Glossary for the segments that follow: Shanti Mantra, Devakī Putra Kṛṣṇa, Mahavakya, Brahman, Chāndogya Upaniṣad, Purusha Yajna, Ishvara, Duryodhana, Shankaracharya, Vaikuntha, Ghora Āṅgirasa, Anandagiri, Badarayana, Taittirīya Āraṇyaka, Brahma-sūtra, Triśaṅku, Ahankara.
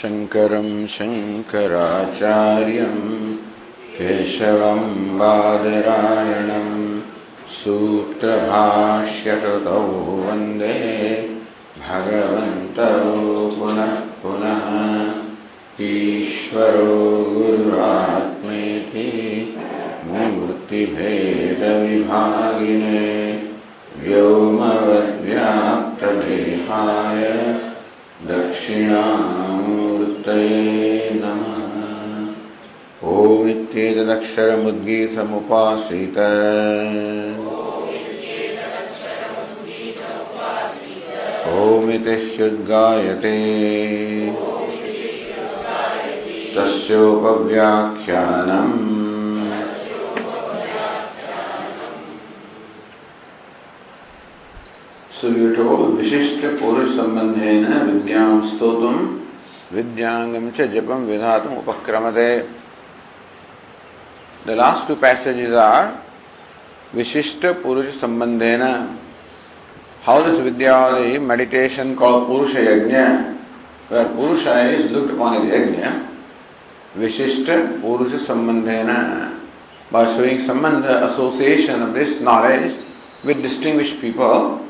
Shankaram Shankaracharyam Keshavam Vadarayanam Sutra Bhashyatadau Vande Bhagavantau Punah Punah Ishvaro Gururatmeti Murti Bheda Vibhagine Vyoma Vyapta Bhihaya Dakshinamurtaye Namah Om Ityedakshara Mudgi Samupasita Om Ityedakshara Tasyopavyakhyanam. So we are told Vishishta Purush Sambandhena Vidyam Stotum Vidyangam Cha Japam Vidhatum Upakramate. The last two passages are Vishishta Purush Sambandhena. How this Vidya or the meditation called Purusha Yajna, where Purusha is looked upon as Yajna, Vishishta Purusha Sambandhena, by showing Sambandha association of this knowledge with distinguished people.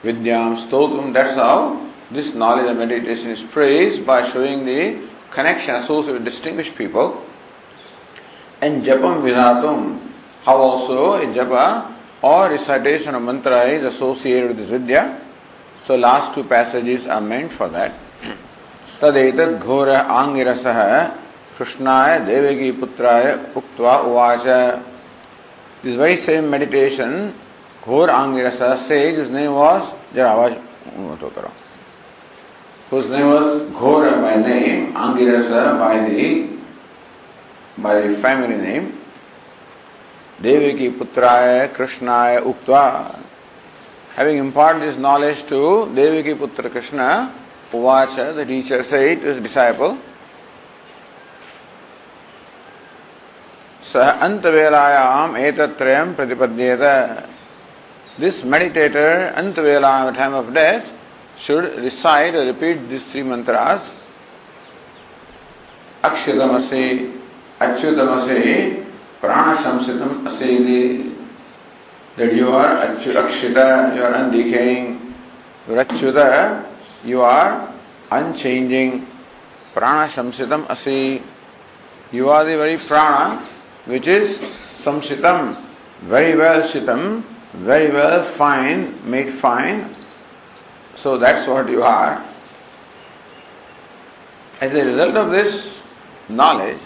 Vidyam Stotum, that's how this knowledge and meditation is praised, by showing the connection associated with distinguished people. And Japam Vidhatum, how also a japa or recitation of mantra is associated with this vidya. So last two passages are meant for that. Tadetat Ghora Āṅgirasa Kṛṣṇāya Devakī Putrāya Uktva Uvaca. This very same meditation Ghora Āṅgirasa sage, his name was Ghora by name, Āṅgirasa by the family name. Devakī Putrāya Kṛṣṇāya Uktva, having imparted this knowledge to Devakī Putra Kṛṣṇa, Uvaca, the teacher said to his disciple, Sah Antavelayam etatrayam pratipadyeta. This meditator, Antavelayam, at time of death, should recite or repeat these three mantras. Akshatam Asi, Achyutam Asi, Pranasamsitam Asi. That you are Akshita, you are undecaying. You are Achyuta, you are unchanging. Pranasamsitam Asi. You are the very prana which is samsitam, very well sitam, very well fine, made fine. So that's what you are. As a result of this knowledge,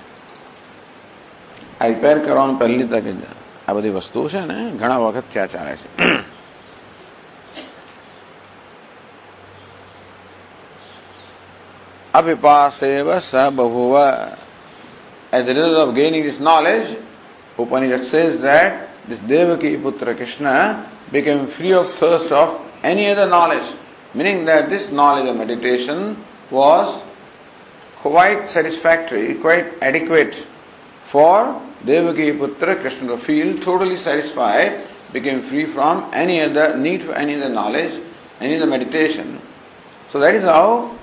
I repair karon palli tak a badi vastu chhe ne ghana vakat kya chale chhe. Avipaseva sa bahuva. As a result of gaining this knowledge, Upanishad says that this Devakī Putra Kṛṣṇa became free of thirst of any other knowledge, meaning that this knowledge of meditation was quite satisfactory, quite adequate for Devakī Putra Kṛṣṇa to feel totally satisfied, became free from any other need for any other knowledge, any other meditation. So that is how,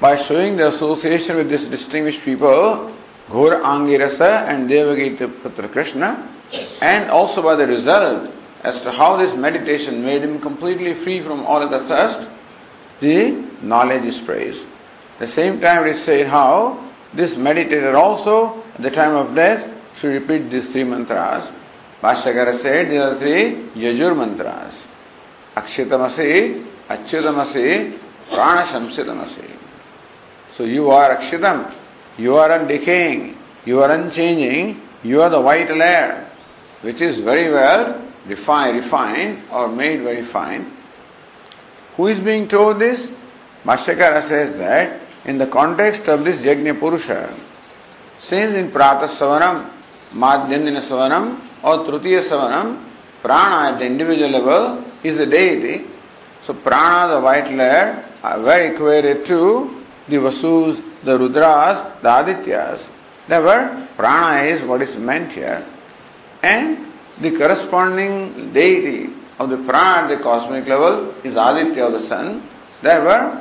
by showing the association with this distinguished people, Ghora Āṅgirasa and Devakī Putra Kṛṣṇa, and also by the result as to how this meditation made him completely free from all other thirst, the knowledge is praised. At the same time, we say how this meditator also at the time of death should repeat these three mantras. Bhashyakara said these are three Yajur mantras: Akshitamasi, Achyutamasi, Pranasamsitamasi. So you are Akshitam, you are undecaying, you are unchanging, you are the vital air which is very well refined or made very fine. Who is being told this? Bhashyakara says that in the context of this Yajna Purusha, since in Prata Savanam, Madhyandina Savanam or Trutiya Savanam, Prana at the individual level is a deity. So Prana, the vital air, are very equated to the Vasus, the Rudras, the Adityas. Therefore, Prana is what is meant here. And the corresponding deity of the prana at the cosmic level is Aditya, the sun. Therefore,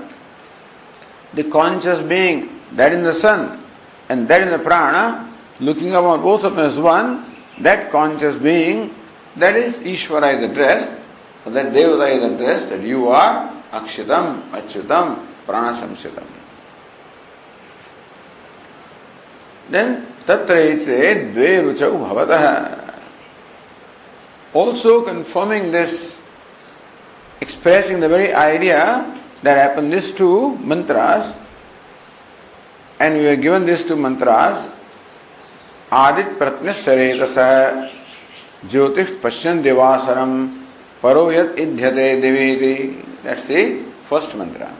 the conscious being, that in the sun and that in the prana, looking upon both of them as one, that conscious being, that is Ishvara is addressed, or that Devata is addressed, that you are Akshitam, Achyutam, Pranasamshitam. Then, Tatraise Dve Ruchau Bhavataha. Also confirming this, expressing the very idea that happened, these two mantras, and we were given these two mantras, Adit Pratna Sarekasa Jyotish Pashyan Devasaram Paroyat Idhyate Deveti. That's the first mantra.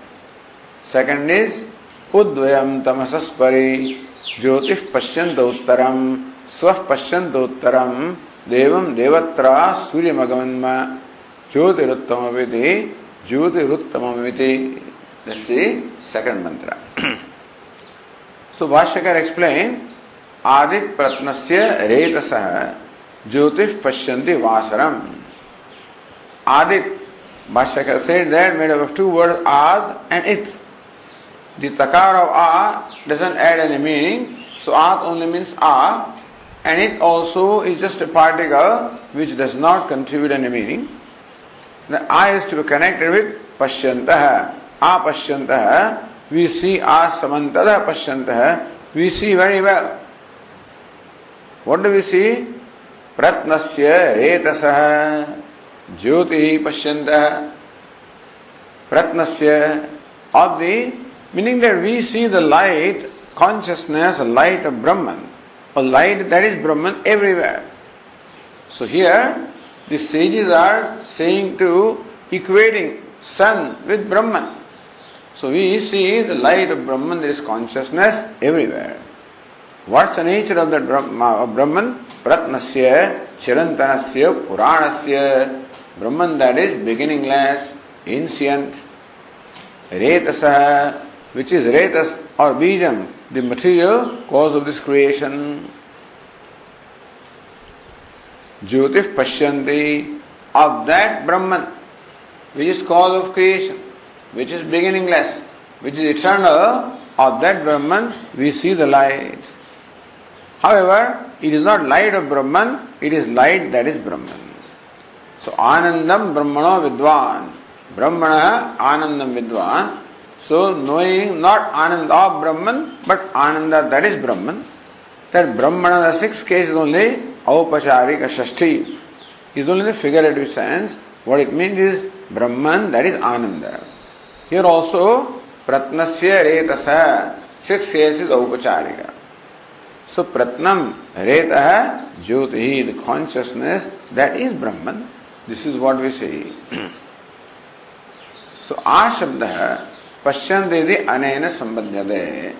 Second is Udvayam Tamasaspari Jyotish Pashyanta Uttaram Swah Pashyanta Uttaram Devam Devatra Surya Magamanma Jyotiruttamaviti Jyotiruttamaviti. That's the second mantra. So Bhashyakar explained Adit Pratnasya Retasaha Jyotish Pashyanti Vasaram. Adit, Bhashyakar said that made up of two words, Ad and It. The takar of A doesn't add any meaning, so Ad only means A, and It also is just a particle which does not contribute any meaning. The A is to be connected with Pashyantaha, A Pashyantaha, we see A Samantada Pashyantaha, we see very well. What do we see? Pratnasya retasaha jyoti pasyantaha. Pratnasya, of the, meaning that we see the light, consciousness, light of Brahman, a light that is Brahman everywhere. So here, the sages are saying to equating sun with Brahman. So we see the light of Brahman, there is consciousness everywhere. What's the nature of that Brahman? Pratnasya, Chirantanasya, Puranasya. Brahman that is beginningless, ancient. Retasaha, which is Retas or Bijam, the material cause of this creation. Jyotish Pashyanti, of that Brahman, which is cause of creation, which is beginningless, which is eternal, of that Brahman we see the light. However, it is not light of Brahman, it is light that is Brahman. So, Anandam Brahmano Vidwan. Brahmana Anandam Vidwan. So, knowing not Ananda of Brahman, but Ananda that is Brahman. That Brahmana, the sixth case is only Aupacharika Shashti. Is only the figurative sense. What it means is Brahman that is Ananda. Here also, Pratnasya Retasa. Sixth case is Aupacharika. So, Pratnam, Retaha, Jyotihi, the consciousness, that is Brahman. This is what we see. So, Ashabdaha, Pashyandedi Anena Sambandhyade.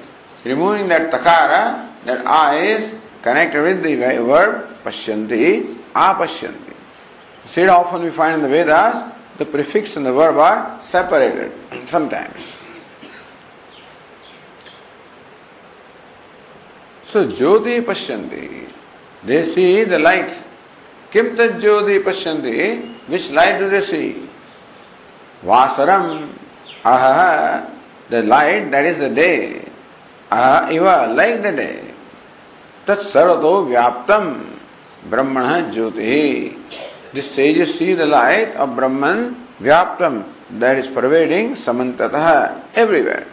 Removing that takara, that A is connected with the verb Pashyanti, Apashyanti. See, often we find in the Vedas, the prefix and the verb are separated, sometimes. So, Jyoti Pashyanti, they see the light. Kim tat Jyoti Pashyanti, which light do they see? Vasaram, aha, the light that is the day. Aha, eva, like the day. Tat sarato vyaptam, Brahmana Jyoti. The sages see the light of Brahman vyaptam, that is pervading samantataha, everywhere.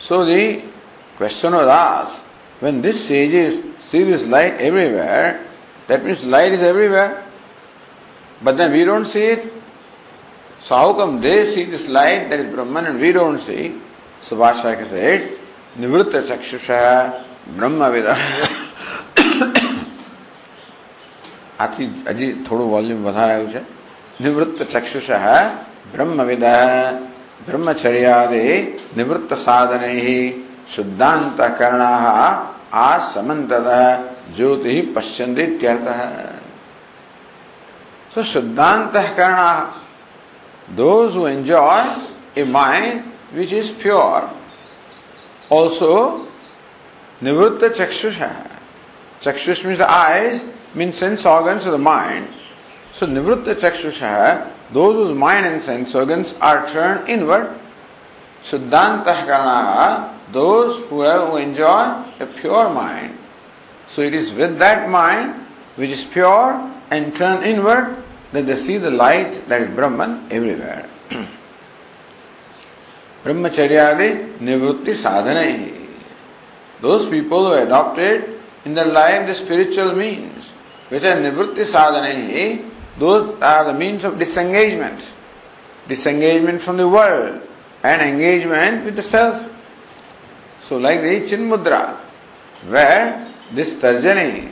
So the question was asked, when these sages see this light everywhere, that means light is everywhere, but then we don't see it. So how come they see this light that is Brahman and we don't see? So Bhashyakara said, Nivritta Chakshusha Brahma Vida. Aji thodu volume vadhaya uche. Nivritta Chakshusha Brahma Vida. Brahmacharyade Nivritta Sadhanehi Shuddhanta Karanaha Asamantadaha Jyotihi Pashyanti Tyartaha. So Shuddhanta Karanaha, those who enjoy a mind which is pure. Also Nivritta Chakshusha. Chakshus means the eyes, means sense organs of the mind. So Nivritta Chakshusha, Those whose mind and sense organs are turned inward, Suddhantah Karanaha, those who enjoy a pure mind. So it is with that mind, which is pure and turned inward, that they see the light that is Brahman everywhere. Brahmacharyādi nivrutti sadhanai. Those people who adopted in their life the spiritual means, which are nivrutti sadhanai, those are the means of disengagement. Disengagement from the world and engagement with the self. So like the Chin Mudra, where this tarjani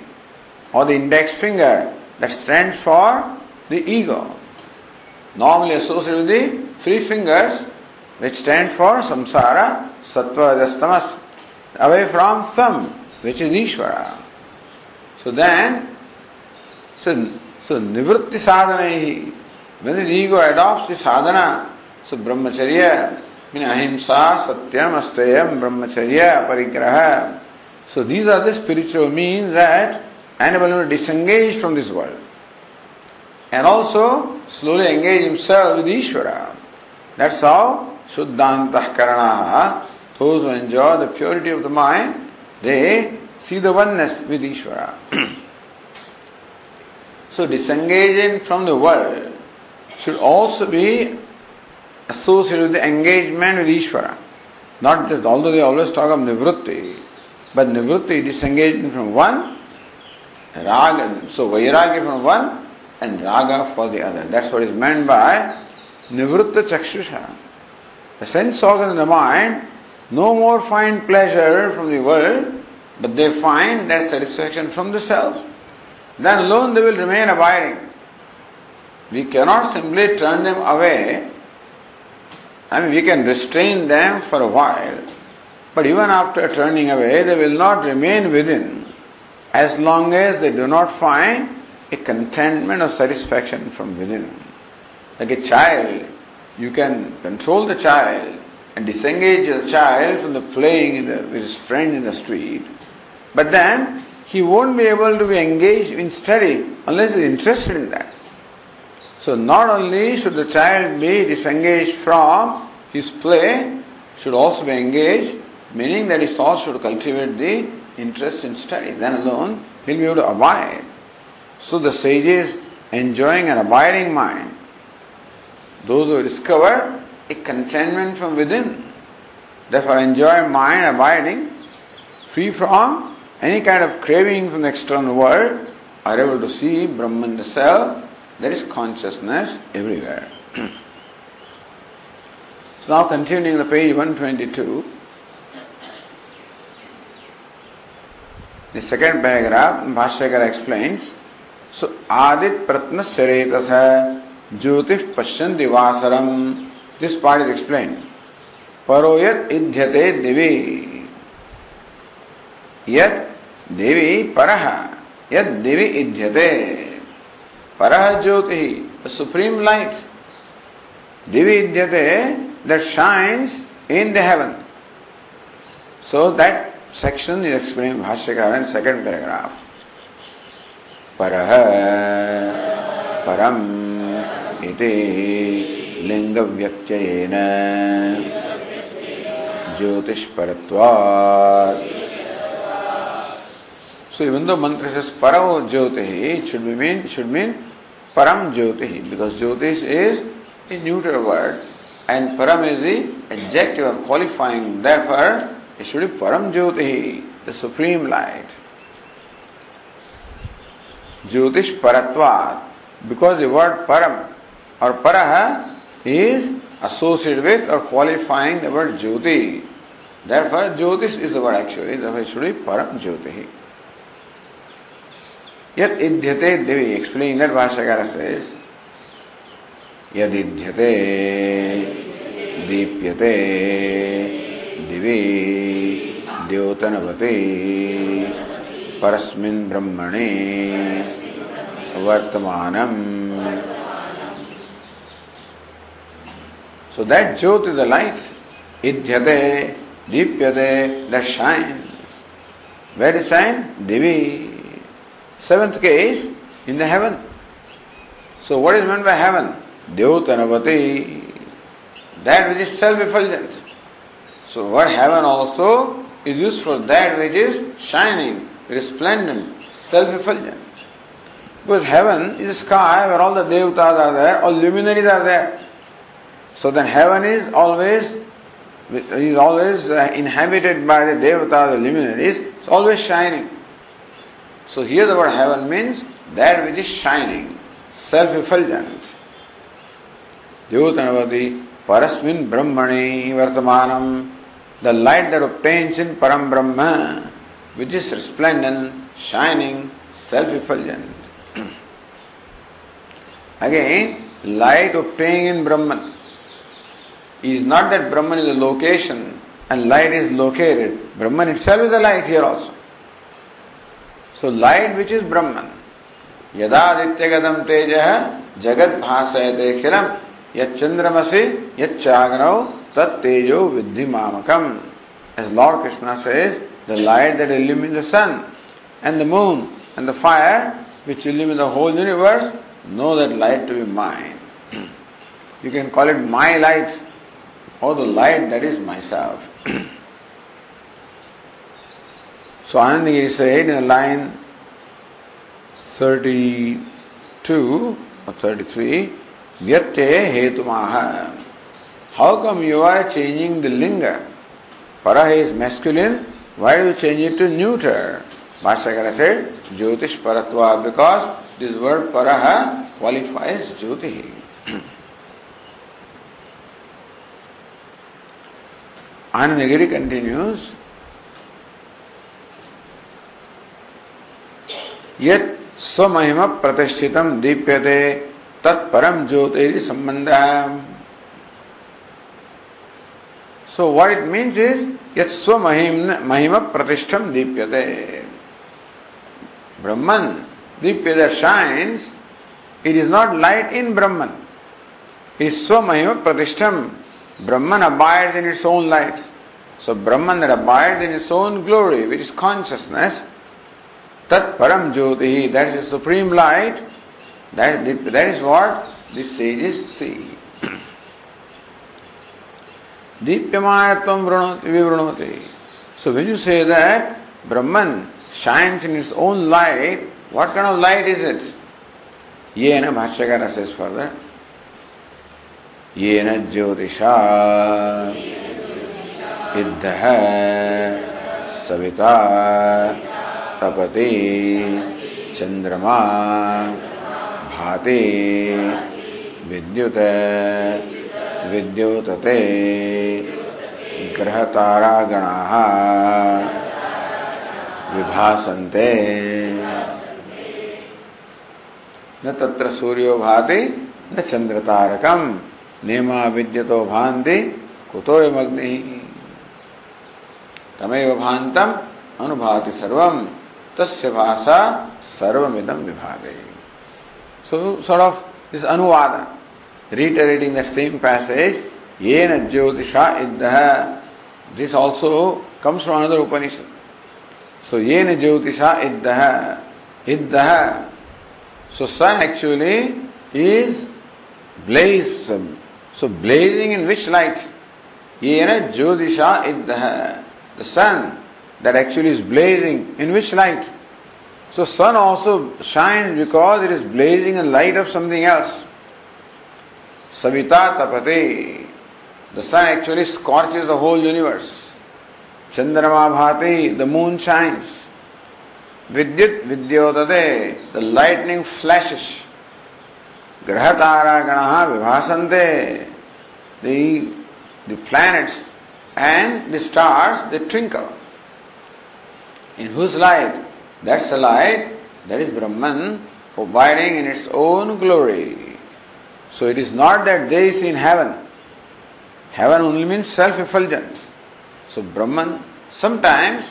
or the index finger that stands for the ego, normally associated with the three fingers which stand for samsara, sattva, rajas, tamas, away from tham, which is Ishvara. So nivritti sadhanai, when the ego adopts the sadhana, so brahmacharya, ahimsa, satyam, asteyam, brahmacharya, parigraha. So these are the spiritual means that animal will disengage from this world and also slowly engage himself with Ishvara. That's how Suddhantah Karanaha, those who enjoy the purity of the mind, they see the oneness with Ishvara. So disengaging from the world should also be associated with the engagement with Ishvara. Not just, although they always talk of nivritti, but nivritti, disengagement from one, raga, so vairagya from one, and raga for the other. That's what is meant by nivritta chakshusha. The sense organ and the mind no more find pleasure from the world, but they find that satisfaction from the self. Then alone they will remain abiding. We cannot simply turn them away. We can restrain them for a while, but even after turning away, they will not remain within, as long as they do not find a contentment or satisfaction from within. Like a child, you can control the child and disengage the child from the playing with his friend in the street, but then he won't be able to be engaged in study unless he is interested in that. So not only should the child be disengaged from his play, should also be engaged, meaning that his thoughts should cultivate the interest in study. Then alone he'll be able to abide. So the sages enjoying an abiding mind, those who discover a contentment from within, therefore enjoy mind abiding, free from any kind of craving from the external world, are able to see Brahman the self. There is consciousness everywhere. So now continuing the page 122, the second paragraph, Bhashyakara explains, so Adit Pratna Saretasa Jyotif Pashyanti Vasaram. This part is explained. Paroyat Idhyate Devi Yat Devi Paraha Yat Devi Idhyate Paraha Jyoti, the Supreme Light, Divi Idyate, that shines in the heaven. So that section is explained in Bhashyakara, second paragraph. Paraha Param Iti Linga Vyatyena Jyotish Paratvat. So even though mantra says Paramo Jyotihi, it should mean Param Jyotihi, because Jyotish is a neutral word and Param is the adjective of qualifying. Therefore, it should be Param Jyotihi, the Supreme Light. Jyotish Paratvat, because the word Param or Paraha is associated with or qualifying the word Jyoti. Therefore, Jyotish is the word actually, therefore it should be Param Jyotihi. Yat idhyate devi, explaining that Bhashyakara says, Yat idhyate deepyate devi dyotanavati parasmin brahmane vartamanam. So that jyoti is the light, idhyate, deepyate, that shines. Where it shines? Devi. Seventh case, in the heaven. So what is meant by heaven? Dyotanavati, that which is self-effulgent. So what heaven also is used for that which is shining, resplendent, self-effulgent. Because heaven is a sky where all the devatas are there, all luminaries are there. So then heaven is always inhabited by the devatas, the luminaries. It's always shining. So here the word heaven means that which is shining, self-effulgent. Dyotanavati parasmin brahmani vartamanam, the light that obtains in Param Brahma, which is resplendent, shining, self-effulgent. Again, light obtaining in Brahman. It is not that Brahman is a location and light is located. Brahman itself is a light here also. So light which is Brahman. Yada Adityagadam Tejaha Jagat Bhasayate Khilam Yat Chandramasi Yat Chagrao Tat Tejo Vidhi Mamakam. As Lord Krishna says, the light that illuminates the sun and the moon and the fire which illuminates the whole universe, know that light to be mine. You can call it my light or the light that is myself. So Anandagiri said in line 32 or 33, Vyate hetumaha. How come you are changing the linga? Paraha is masculine, why do you change it to neuter? Bhashyakara said, Jyotish paratva, because this word paraha qualifies Jyoti. Anandagiri continues, Yat swamahima pratishthitam dipyate tat param jyotiri sambandham. So what it means is, Yat swamahima pratishtham dipyate. Brahman, dipyate, that shines, it is not light in Brahman. It is swamahima pratishtham. Brahman abides in its own light. So Brahman that abides in its own glory, which is consciousness, Tat Param Jyotihi, that is the supreme light, that is what the sages see. Dipyamanatvam vivrunati. So when you say that Brahman shines in its own light, what kind of light is it? Yena Bhashyakara says further, Yena Jyotisha Iddaha Savita Tapati Chandrama Bhati Vidyuta Vidyutate Grahatara Ganaha Vibhasante Na Tatra Suryo Bhati Na Chandratarakam Nema vidyato bhanti kutoya magnihi. Tameva bhantam anubhati sarvam tasya bhasa sarvamidam vibhade. So sort of this anuvada, reiterating that same passage, Yena jyotisha iddaha. This also comes from another Upanishad. So Yena jyotisha iddaha. Iddaha. So sun actually is blaze. So blazing in which light? Yena jyotisha iddaha. The sun that actually is blazing in which light? So sun also shines because it is blazing a light of something else. Savita tapate. The sun actually scorches the whole universe. Chandrama bhati. The moon shines. Vidyat vidyotate. The lightning flashes. Grahatara ganaha vibhasante. The planets and the stars, they twinkle. In whose light? That's the light that is Brahman, abiding in its own glory. So it is not that they see in heaven. Heaven only means self-effulgence. So Brahman, sometimes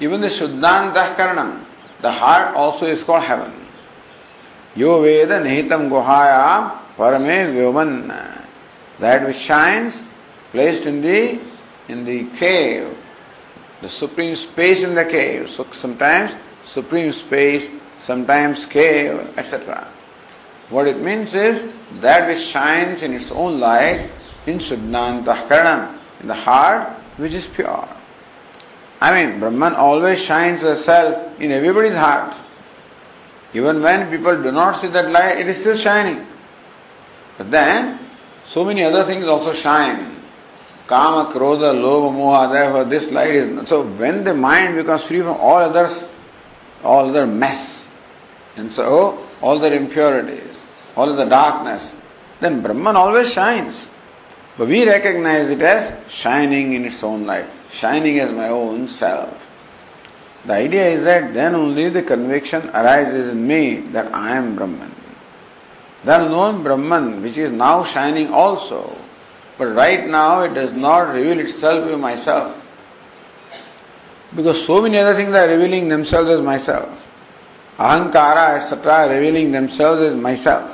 even the Shuddhantah Karanam, the heart also is called heaven. Yo Veda Nihitam Guhaya Parame Vyoman. That which shines, placed in the cave, the supreme space in the cave. So sometimes supreme space, sometimes cave, etc. What it means is that which shines in its own light in Suddhantahkaranam, in the heart which is pure. I mean, Brahman always shines herself in everybody's heart. Even when people do not see that light, it is still shining. But then, so many other things also shine. Kama, Krodha, Lobha, Moha, therefore this light is not. So when the mind becomes free from all others, all other mess, and so all their impurities, all the darkness, then Brahman always shines. But we recognize it as shining in its own light, shining as my own self. The idea is that then only the conviction arises in me that I am Brahman. That alone Brahman, which is now shining also, but right now it does not reveal itself to myself. Because so many other things are revealing themselves as myself. Ahankara, etc. revealing themselves as myself.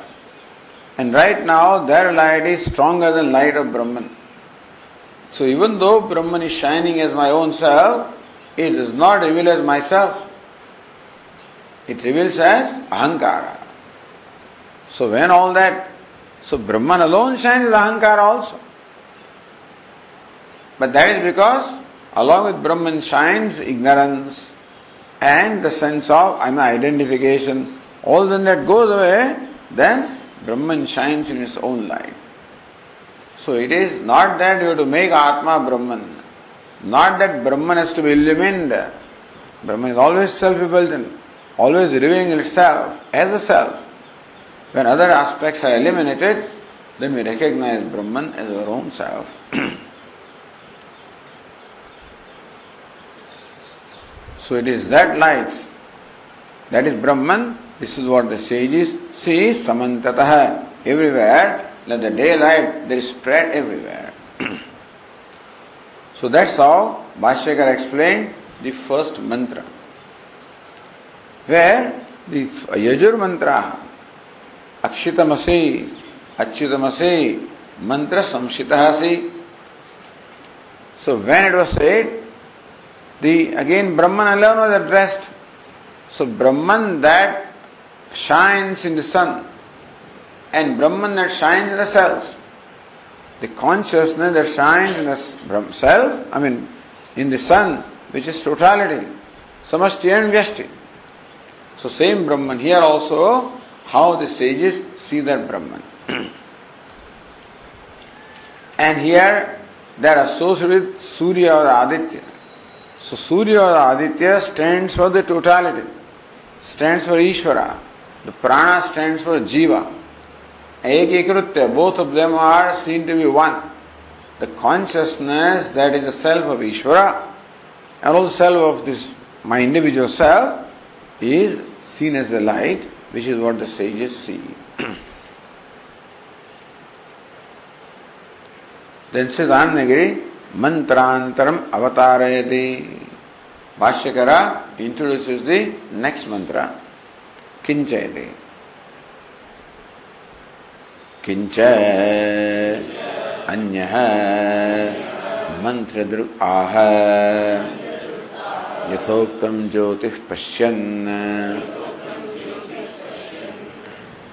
And right now their light is stronger than light of Brahman. So even though Brahman is shining as my own self, it does not reveal as myself. It reveals as Ahankara. So when all that, so Brahman alone shines as Ahankara also. But that is because along with Brahman shines ignorance and the sense of identification. All when that goes away, then Brahman shines in its own light. So it is not that you have to make Atma Brahman. Not that Brahman has to be illumined. Brahman is always self-evident, always revealing itself as a self. When other aspects are eliminated, then we recognize Brahman as our own self. So it is that light, that is Brahman. This is what the sages see, samantataha, everywhere, let the daylight, they spread everywhere. So that's how Bhashyakara explained the first mantra, where the Yajur mantra, Akshitamasi, Achyutamasi, mantra samshitahasi. So when it was said, again Brahman alone was addressed. So Brahman that shines in the sun and Brahman that shines in the self. The consciousness that shines in the self, in the sun, which is totality, samashti and vyashti. So same Brahman here also, how the sages see that Brahman. And here they are associated with Surya or Aditya. So Surya or Aditya stands for the totality, stands for Ishvara. The prana stands for jiva. Ekikritya, both of them are seen to be one. The consciousness that is the self of Ishvara and also self of this, my individual self, is seen as the light, which is what the sages see. Then says Annagiri, Mantrantaram avatarayati. Bhashyakara introduces the next mantra. Kinchayate. Kincha Anyaha Mantra Druaha Yathoktam Jyotish Pashyan.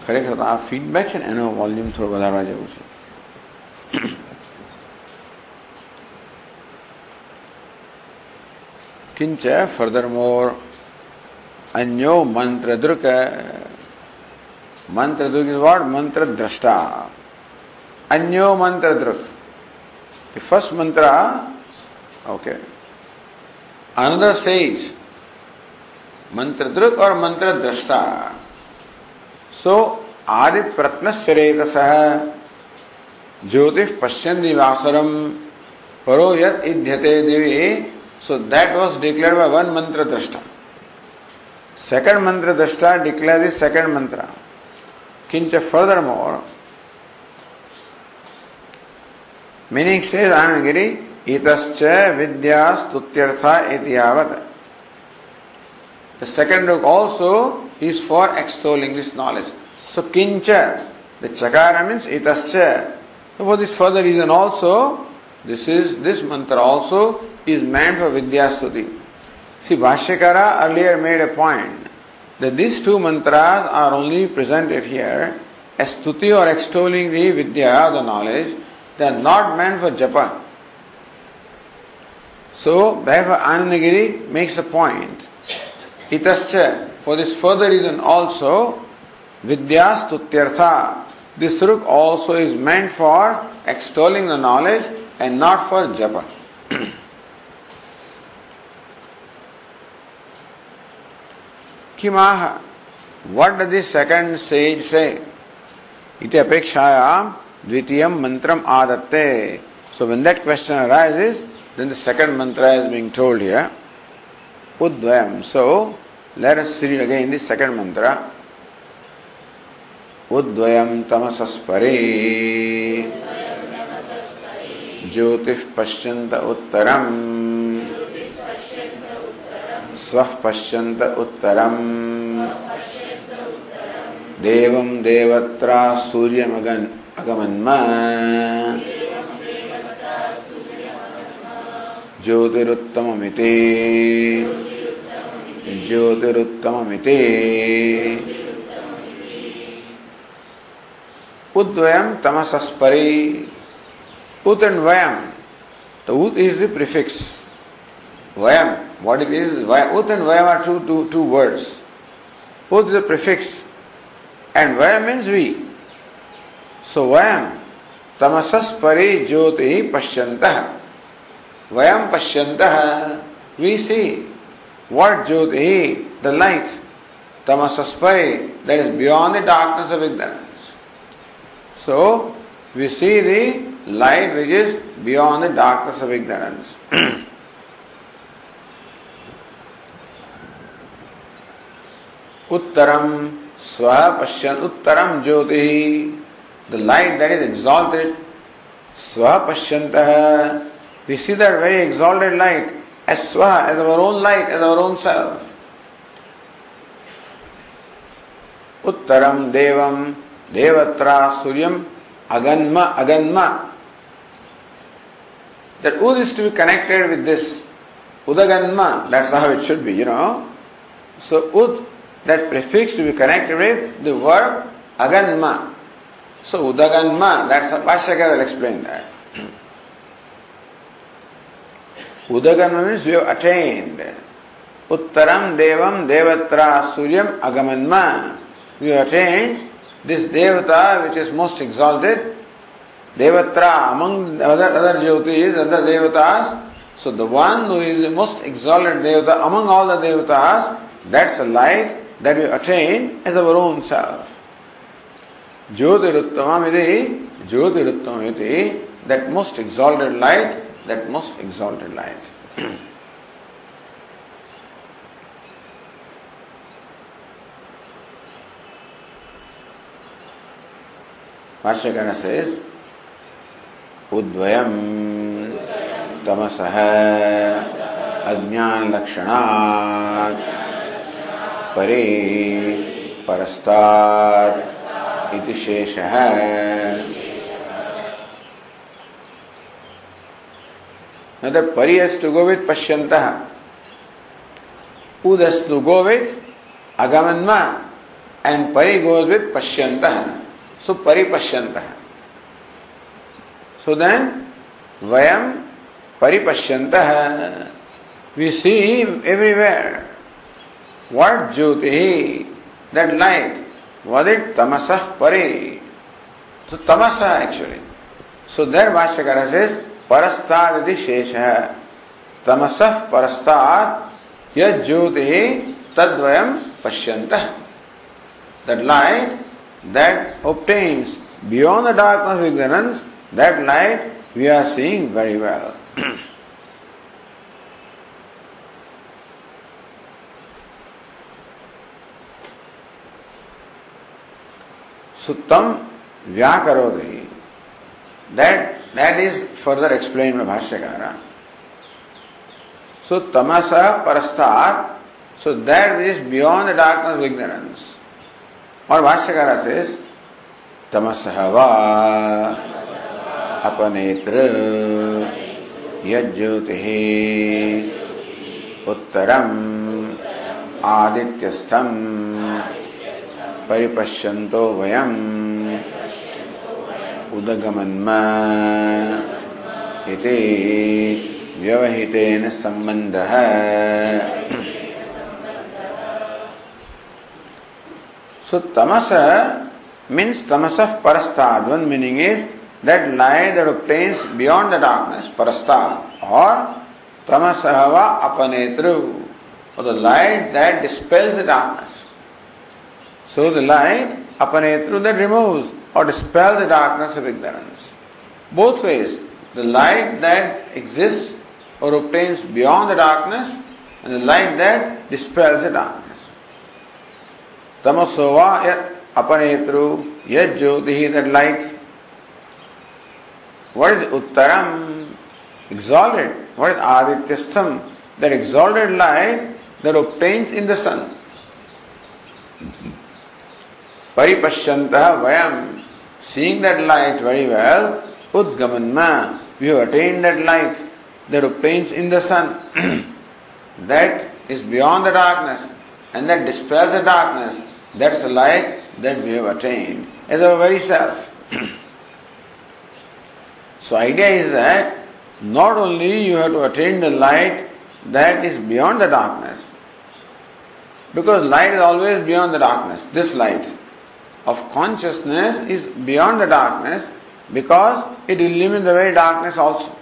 Correct our feedbacks and annual volume through Vadaraja also. Kincha, furthermore, Anyo Mantra Druka. Mantra Druk is what? Mantra Drashta. Anyo Mantra Druk. The first mantra, okay. Another says, Mantra Druk or Mantra Drashta. So, Adit Pratna Siretasaha Jyotish Pashyandi Vasaram Paro Yat Idhyate Devi. So, that was declared by one Mantra Drashta. Second Mantra Drashta declares the second mantra. Kincha furthermore, meaning says Anagiri, itascha vidya stutyartha itiyavat. The second book also is for extolling this knowledge. So kincha, the chakara means itascha. So for this further reason also, this mantra also is meant for vidya stuti. See, Bhashyakara earlier made a point that these two mantras are only presented here A stuti or extolling the vidya, the knowledge, they are not meant for japa. So, therefore, Anandagiri makes a point. Itascha, for this further reason also, vidya stutyartha. This sruk also is meant for extolling the knowledge and not for japa. Kimaha? What does the second sage say? Iti apekshaya dvitiyam mantram adatte. So when that question arises, then the second mantra is being told here. Udvayam. So let us read again the second mantra. Udvayam tamasaspare jyotih pashyanta uttaram svah pashyanta uttaram Devam Devatra Suryam Agamanma Jyotiruttamamite Jyotiruttamamite Udvayam Tamasaspari. Ut and Vayam. The ut is the prefix. Vayam. What it is? Ut and Vayam are two words. Ut is the prefix. And vaya means we. So vayam tamasas pare jyoti pashyantah. Vayam pashyantah, we see. What jyoti? The light. Tamasas pare, that is beyond the darkness of ignorance. So we see the light which is beyond the darkness of ignorance. Uttaram Sva Pashyan Uttaram Jyotihi. The light that is exalted. Sva Pashyantaha. We see that very exalted light as Sva, as our own light, as our own self. Uttaram Devam Devatra Suryam Aganma Aganma. That Ud is to be connected with this. Udaganma. That's how it should be, you know. So Ud, that prefix to be connected with the verb aganma. So udaganma, that's how Bhashyakara will explain that. Udaganma means we have attained. Uttaram devam devatra suryam agamanma. We have attained this devata which is most exalted. Devatra, among other jyotis, other devatas. So the one who is the most exalted devata among all the devatas, that's a light that we attain as our own self. Jyotiruttamamiti, Jyotiruttamamiti, that most exalted light, that most exalted light. Bhashyakara says, Udvayam tamasah ajnana lakshanat Pare Parastat Iti Sheshaha. Now the Pari has to go with Pashyantaha. Ud has to go with Agamanma. And Pari goes with Pashyantaha. So Pari Pashyantaha. So then Vayam Pari Pashyantaha. We see him everywhere. What jyoti? That light. Was it tamasah pare? So tamasa actually. So there Bhashyakara says parastad iti shesha. Tamasah parastad yad jyoti tadvayam pashyantah. That light that obtains beyond the darkness of ignorance, that light we are seeing very well. Suttam Vyakarodhi. That is further explained by Bhashyakara. So tamasa parastat, so that which is beyond the darkness of ignorance. Or Bhashyakara says, tamasahava apanetra yajyotihi uttaram adityastham Paripashyanto Vayam उदगमन्मा इति व्यवहितेन सम्बन्धः। So tamasa means tamasah parastad. One meaning is that light that obtains beyond the darkness, parastad, or tamasahava apanetru, or the light that dispels the darkness. So the light apanetru that removes or dispels the darkness of ignorance. Both ways, the light that exists or obtains beyond the darkness, and the light that dispels the darkness. Tamasova yat apanetru yat jyotihi, that light. What is uttaram? Exalted. What is adityastham? That exalted light that obtains in the sun. Paripashyantah vayam, seeing that light very well, udgamanma, we have attained that light that obtains in the sun, that is beyond the darkness and that dispels the darkness. That's the light that we have attained as our very self. So idea is that not only you have to attain the light that is beyond the darkness, because light is always beyond the darkness. This light of consciousness is beyond the darkness because it illumines the very darkness also.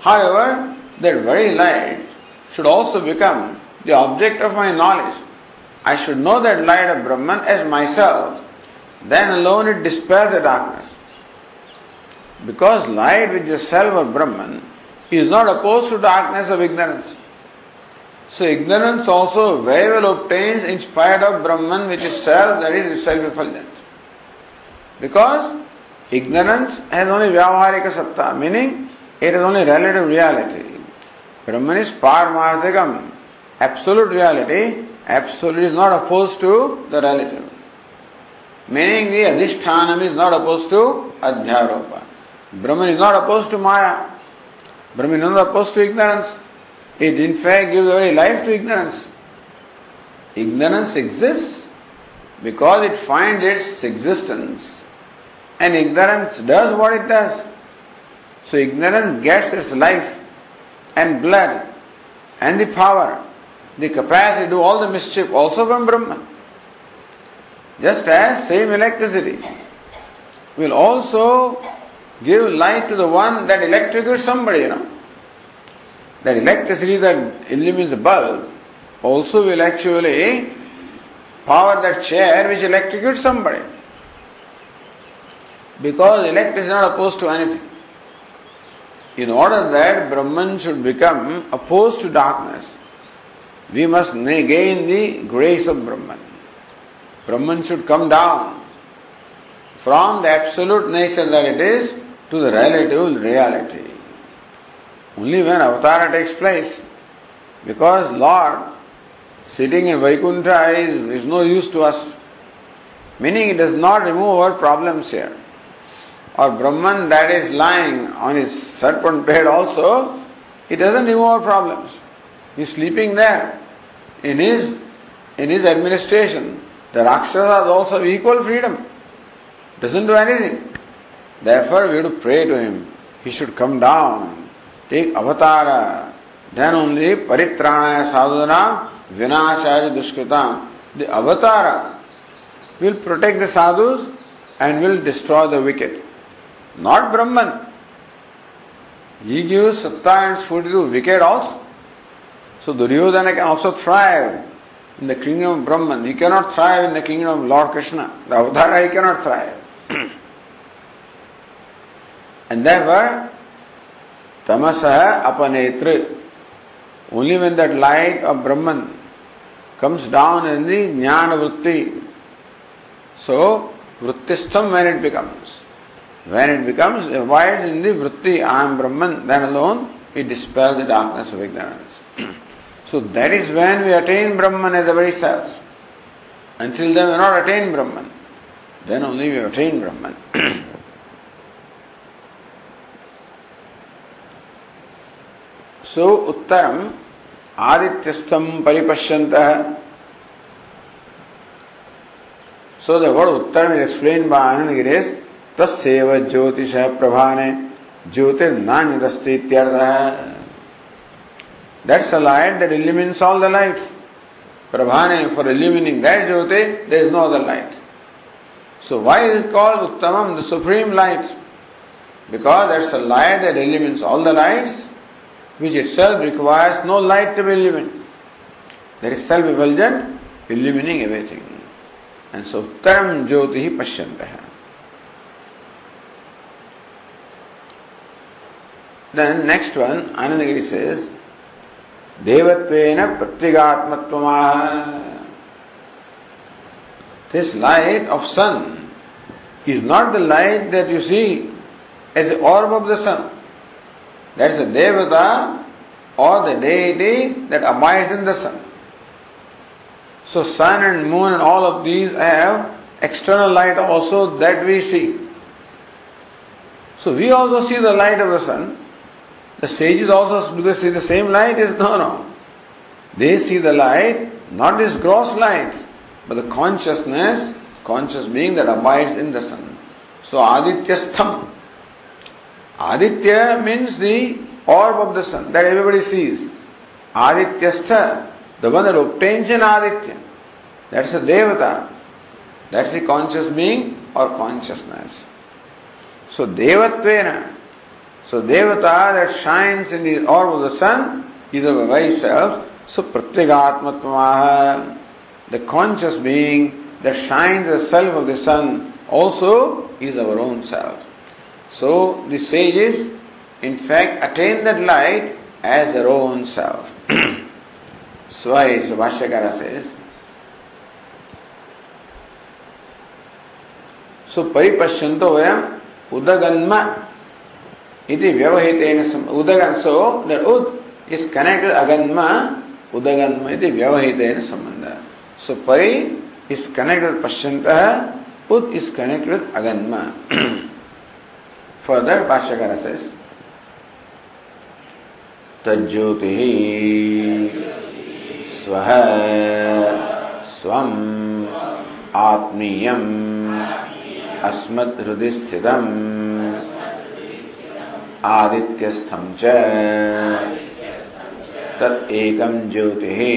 However, that very light should also become the object of my knowledge. I should know that light of Brahman as myself. Then alone it dispels the darkness. Because light which is self of Brahman is not opposed to darkness of ignorance. So ignorance also very well obtains in spite of Brahman which is self, that is self-effulgent. Because ignorance has only vyavaharika satta, meaning it is only relative reality. Brahman is paramarthikam, absolute reality. Absolute is not opposed to the relative. Meaning the adhishthānam is not opposed to adhyaropa. Brahman is not opposed to maya. Brahman is not opposed to ignorance. It in fact gives very life to ignorance. Ignorance exists because it finds its existence, and ignorance does what it does. So ignorance gets its life and blood and the power, the capacity to do all the mischief also from Brahman. Just as same electricity will also give light to the one that electrocutes somebody, That electricity that illumines the bulb also will actually power that chair which electrocutes somebody. Because electricity is not opposed to anything. In order that Brahman should become opposed to darkness, we must gain the grace of Brahman. Brahman should come down from the absolute nature that it is to the relative reality. Only when avatara takes place, because Lord sitting in Vaikuntha is no use to us, meaning it does not remove our problems here. Or Brahman that is lying on his serpent bed also, it doesn't remove our problems. He is sleeping there in his administration. The Rakshasas also have equal freedom. Doesn't do anything. Therefore, we have to pray to him. He should come down, take avatara, then only paritranaya sadhunam vinashaya dushkritam. The avatara will protect the sadhus and will destroy the wicked. Not Brahman. He gives satta and sfuti to wicked also. So Duryodhana can also thrive in the kingdom of Brahman. He cannot thrive in the kingdom of Lord Krishna. The avatara he cannot thrive. And therefore, tamasah apanetra. Only when that light of Brahman comes down in the jnana vritti. So, vrittistham when it becomes. When it becomes avoid in the vritti, I am Brahman, then alone it dispels the darkness of ignorance. So that is when we attain Brahman as the very self. Until then we have not attained Brahman. Then only we have attained Brahman. So uttaram adityastham paripashyantah. So the word uttaram is explained by Ghora Āṅgirasa. तस्सेव ज्योतिष प्रभाने ज्योतिर्नान्यदस्ति इत्यर्थः. That's a light that illuminates all the lights. Prabhane, for illuminating that jyoti, there is no other light. So why is it called Uttamam, the supreme light? Because that's a light that illuminates all the lights, which itself requires no light to be illumined. That is self-effulgent, illuminating everything. And so Uttam jyotihi pasyantah. Then next one, Anandagiri says, Devatvena Pratyagatmatvamah. This light of sun is not the light that you see as the orb of the sun. That's the Devata or the deity that abides in the sun. So sun and moon and all of these have external light also that we see. So we also see the light of the sun. The sages also, do they see the same light? Is no. They see the light, not this gross light, but the consciousness, conscious being that abides in the sun. So Adityastham. Aditya means the orb of the sun that everybody sees. Adityastha, the one that obtains an Aditya. That's a Devata. That's the conscious being or consciousness. So Devatvena. So Devata that shines in the orb of the sun is of by self. So Pratyagatmatvamah, the conscious being that shines as self of the sun also is our own self. So the sages in fact attain that light as their own self. Swai Subhashyakara says, so Paripashyanto vayam udaganma iti vyavahitena udagan. So that ud is connected aganma udaganma iti vyavahitena sambandha. So pari is connected with pasyantah, ud is connected with aganma. Further Bhashyakara says, Tajyotihi swaha swam atmiyam asmat hridisthidam Adityastham cha tat ekam jyotihi.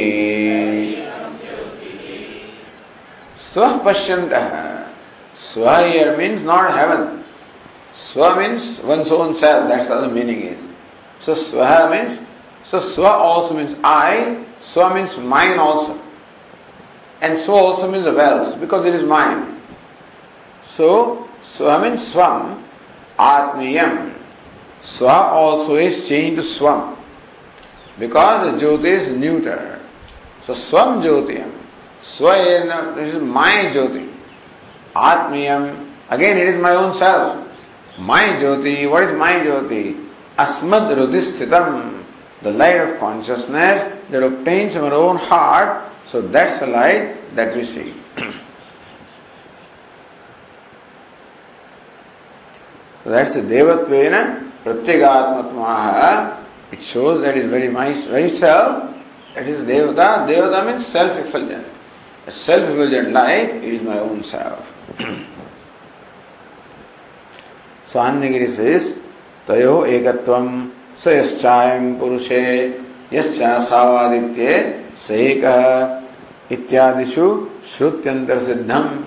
Swah pasyantaha. Swah here means not heaven. Swa means one's own self. That's what the meaning is. So swaha means, so swa also means I. Swa means mine also. And swa also means the wealth, because it is mine. So swa means swam atmiyam. Swa also is changed to swam, because the jyoti is neuter. So swam jyotiyam. Swa is my jyoti. Atmiyam, again it is my own self. My jyoti, what is my jyoti? Asmad rudisthitam, the light of consciousness that obtains from our own heart. So that's the light that we see. So that's the Devatvena Pratyagatmatvamah. It shows that is very nice, very self. That is Devata. Devata means self-effulgent. A self-effulgent light is my own self. So Anandagiri says, Tayo ekatvam sayaschayam purushe yaschasavaditye sayeka ityadishu shrutyantar siddham.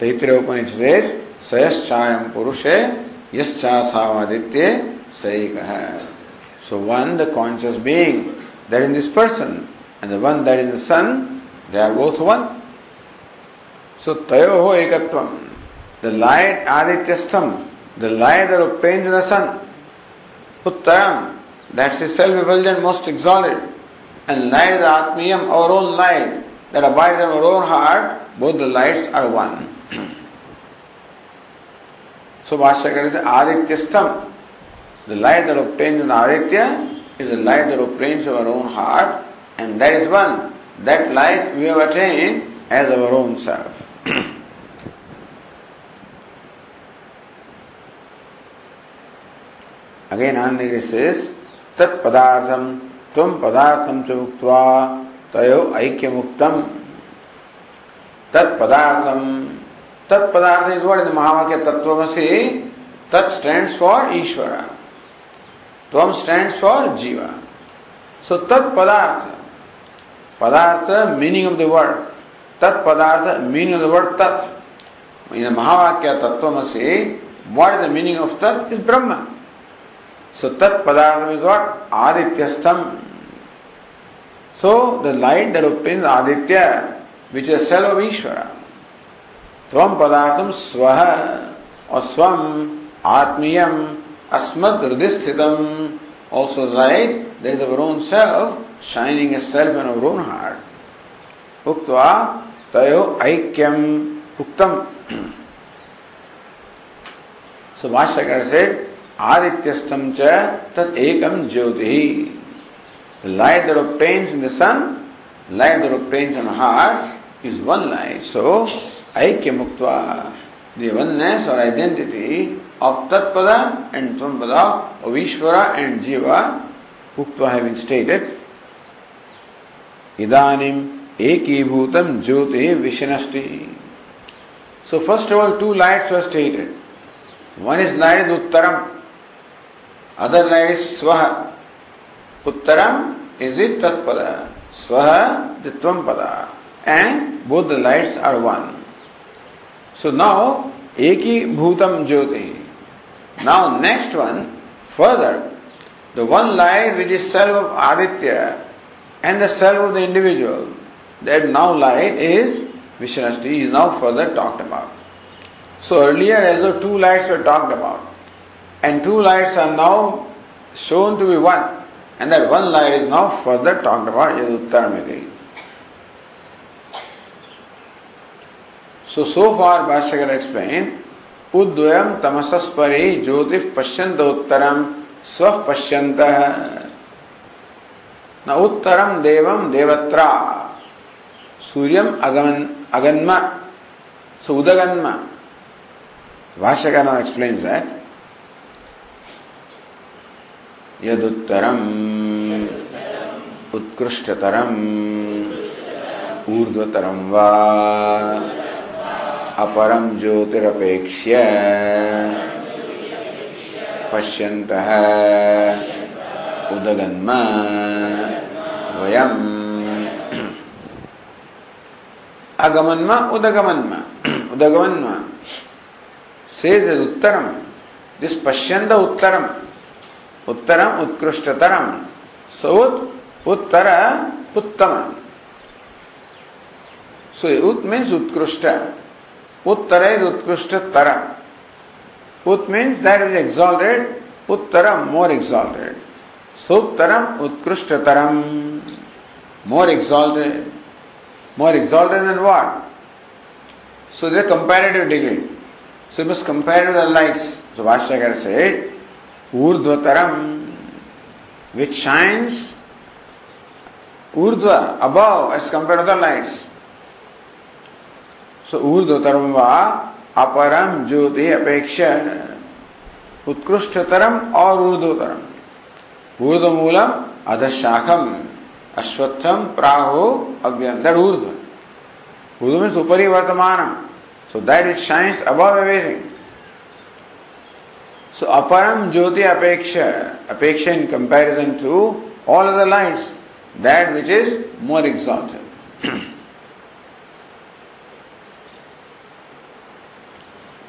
Taittirīya Āraṇyaka says, Sayaschayam purushe yaschasavaditye sayeka. So one, the conscious being that in this person, and the one that in the sun, they are both one. So Tayoho ekatvam, the light Adityastham, the light that obtains in the sun. Uttam, that's the self-effulgent, most exalted. And light Atmiyam, our own light that abides in our own heart, both the lights are one. So Bhashyakara says, Adityastham, the light that obtains in Aditya is the light that obtains in our own heart, and that is one. That light we have attained as our own self. Again, Anandagiri says, Tat padartham, tvam padartham chavuktva, tayo aikyamuktam. Tat padartham, Tat Padartha is what in the Mahavakya Tat Tvam Asi. Tat stands for Ishvara. Tvam stands for Jiva. So Tat Padartha. Padartha, meaning of the word. Tat Padartha, meaning of the word Tat. In the Mahavakya Tat Tvam Asi, what is the meaning of Tat? Is Brahma. So Tat Padartham is what? Adityastam. So the light that obtains Aditya, which is a cell of Ishvara. Tvam Padartham Swaha or Swam Atmiyam Asmat Rudisthitam. Also light, there is our own self, shining a self in our own heart. Uktva Tayo Aikyam Uktam. So Vashyakara said, Adityastam cha tat ekam jyotihi. The light that obtains in the sun, light that obtains in the heart is one light. So, Aikya Muktva, the oneness or identity of Tatpada and Thampada, of Ishvara and Jiva, Uktva having stated, Idanim ekibhutam jyotihi vishanasti. So first of all, two lights were stated. One is light is Uttaram. Other light is Swaha. Uttaram is the Tatpada. Swaha the Tvampada. And both the lights are one. So now, Eki Bhutam Jyoti. Now next one, further, the one light which is self of Aditya and the self of the individual, that now light is Vishanasti, is now further talked about. So earlier as though two lights were talked about. And two lights are now shown to be one. And that one light is now further talked about as Uttaramiti. So far Bhashyakara explained, Uddvayam tamasaspari jyotif pashyanta uttaram svah pashyanta. Now uttaram devam devatra suryam aganma. So udaganma. Bhashyakara now explains that. Yaduttaram utkrushtataram urdvataram va aparam jyotirapekshya pashyantaha udaganma vayam agamanma udagamanma. Says uttaram, this pashyanta uttaram. Uttaram utkrushtataram. So uttara uttama. So ut means utkrishta. Uttara is utkrishtatara. Ut means that is exalted. Uttara more exalted. So uttaram utkrushtataram. More exalted. More exalted than what? So there is a comparative degree. So you must compare with the lights. So Vashyakara said, Urdvataram, which shines Urdva, above, as compared to the lights. So Urdvataram va aparam jyoti apeksha. Utkrushtataram or Urdvataram. Urdvamulam adhashakam ashwatham praho avyam. That Urdva. Urdva means upari vartamanam. So that it shines above everything. So, aparam jyoti apeksha, apeksha in comparison to all other lights, that which is more exalted.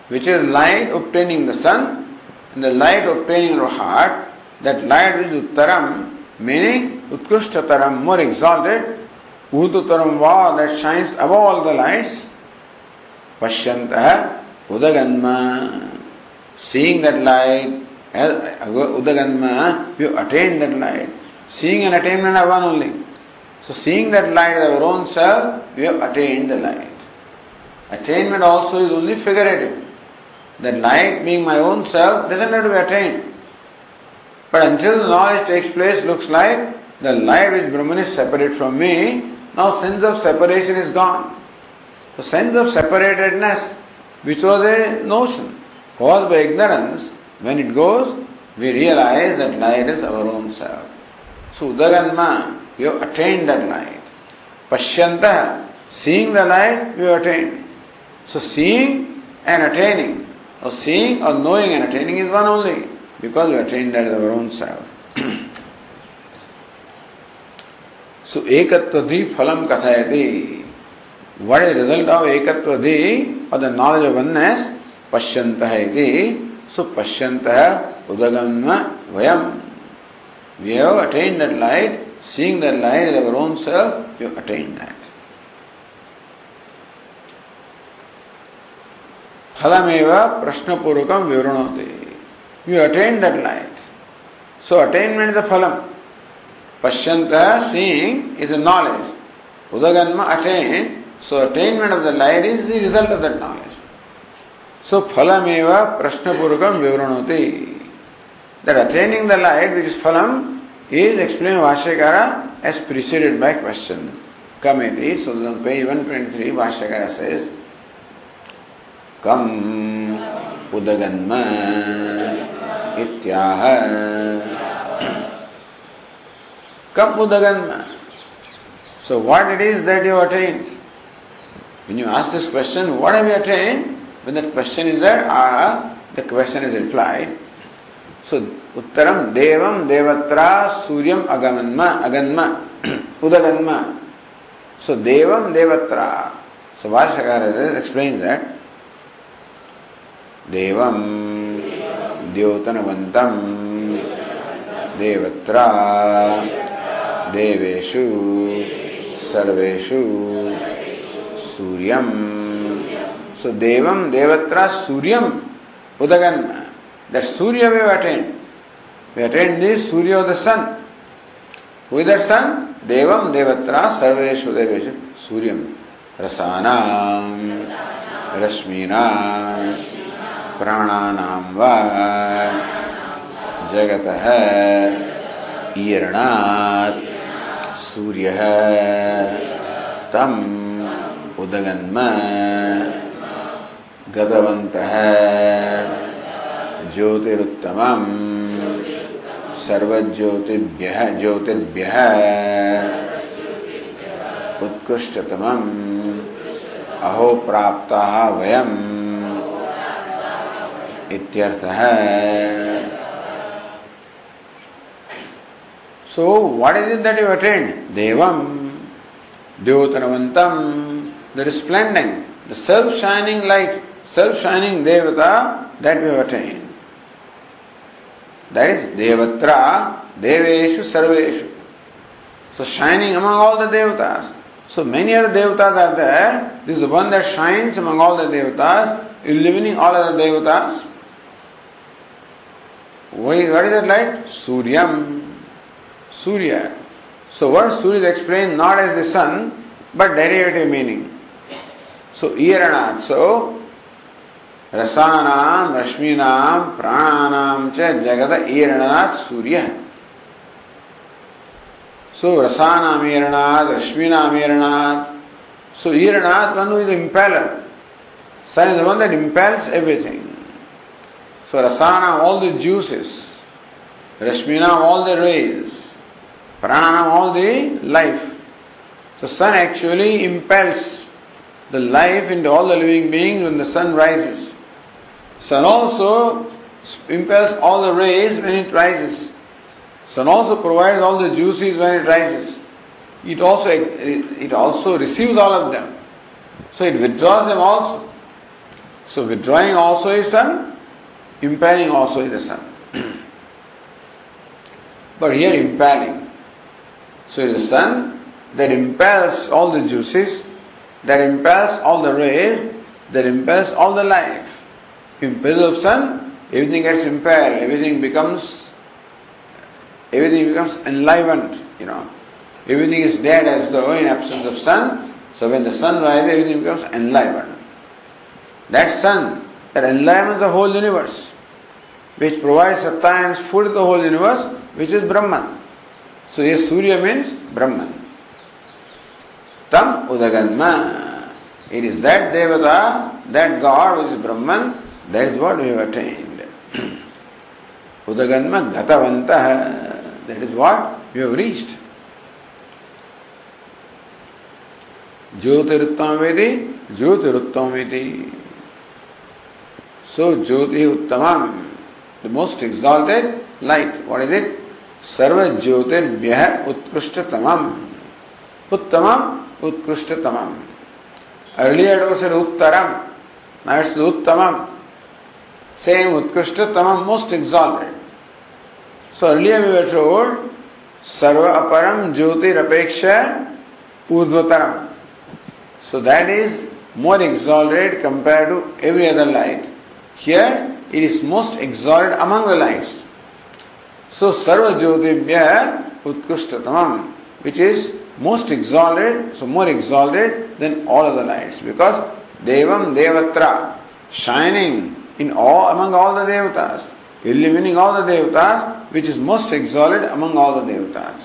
Which is light obtaining the sun, and the light obtaining your heart, that light which is uttaram, meaning utkrushtataram, more exalted, uddutaram va, that shines above all the lights, pashyantah udaganma. Seeing that light, udaganma, you attain that light. Seeing and attainment are one only. So seeing that light as our own self, we have attained the light. Attainment also is only figurative. That light being my own self doesn't have to be attained. But until the knowledge takes place, looks like the light which Brahman is separate from me, now sense of separation is gone. The sense of separatedness, which was a notion caused by ignorance, when it goes, we realize that light is our own self. So, udaganma, you have attained that light. Pashyanta, seeing the light, you have attained. So seeing and attaining, or seeing or knowing and attaining is one only, because we are trained as our own self. So ekattvadi phalam kathayati. What is the result of ekattvadi, or the knowledge of oneness? Pashyantahayati. So pashyantah udagamna vayam. We have attained that light, seeing that light as our own self, we have attained that. Phalameva prashnapurukam vivrunoti. You attain that light. So attainment is the phalam. Pashyanta, seeing, is the knowledge. Udaganma, attain. So attainment of the light is the result of that knowledge. So phalameva prashnapurukam vivrunoti. That attaining the light, which is phalam, is explained Vashyakara as preceded by question. Kameti, so on page 123, Vashyakara says, Kam udaganma ityaha. Kam udaganma. So what it is that you attained? When you ask this question, what have you attained? When that question is there, the question is replied. So uttaram devam devatra suryam aganma udaganma. So devam devatra. So Vashyakara explains that devam dyotanavantam devatra deveshu sarveshu suryam. So devam devatra suryam udaganma. That Surya we have attained. We attained this Surya of the sun. Who is that sun? Devam, Devatra, Sarveshu, Deveshu, Suryam. Rasanam, Rashminam, Prananam va, Jagatah, Iranat, Surya, Tam, Udaganma, Gadavantah, Jyotiruttamam Sarvajyotirbhyah Utkushtatamam Aho Praptaha Vayam Ityarthaha. So what is it that you attained? Devam Dyotanavantam. That is splendid. The self-shining light, self-shining Devata, that we have attained. That is Devatra, Deveshu, Sarveshu. So shining among all the devatas. So many other devatas are there. This is the one that shines among all the devatas, illumining all other devatas. What is that light? Suryam. Surya. So what Surya is explained not as the sun, but derivative meaning. So Iranat. So Rasanam, Rashminam, Prananam, cha Jagata, Iranat, Surya. So Rasanam, Iranat, Rashminam, Iranat. So Iranat, one who is the impeller. Sun is the one that impels everything. So Rasanam, all the juices. Rashminam, all the rays. Prananam, all the life. So sun actually impels the life into all the living beings when the sun rises. Sun also impels all the rays when it rises. Sun also provides all the juices when it rises. It also receives all of them. So it withdraws them also. So withdrawing also is sun, impelling also is the sun. But here impelling. So it is the sun that impels all the juices, that impels all the rays, that impels all the life. Impulse of sun, everything gets impelled, everything becomes enlivened, Everything is dead as though in absence of sun. So when the sun rises, everything becomes enlivened. That sun, that enlivens the whole universe, which provides at times food to the whole universe, which is Brahman. So here Surya means Brahman. Tam udaganma. It is that Devata, that God which is Brahman, that is what we have attained. Udaganma gatavantaha. That is what we have reached. Jyotiruttam vedi Jyotiruttamiti. So Jyoti Uttamam, the most exalted light. What is it? Sarva Jyotir Bhyah Utkrushtatamam. Uttamam, Utkrushtatamam. Earlier it was said Uttaram, now it's Uttamam. Same Utkrushtatamam, most exalted. So earlier we were told Sarva Aparam Jyotir Apeksha Udvataram. So that is more exalted compared to every other light. Here it is most exalted among the lights. So Sarva Jyotibhya Utkushtatamam, which is most exalted, so more exalted than all other lights, because Devam Devatra, shining in all among all the devatas, illumining all the devatas, which is most exalted among all the devatas.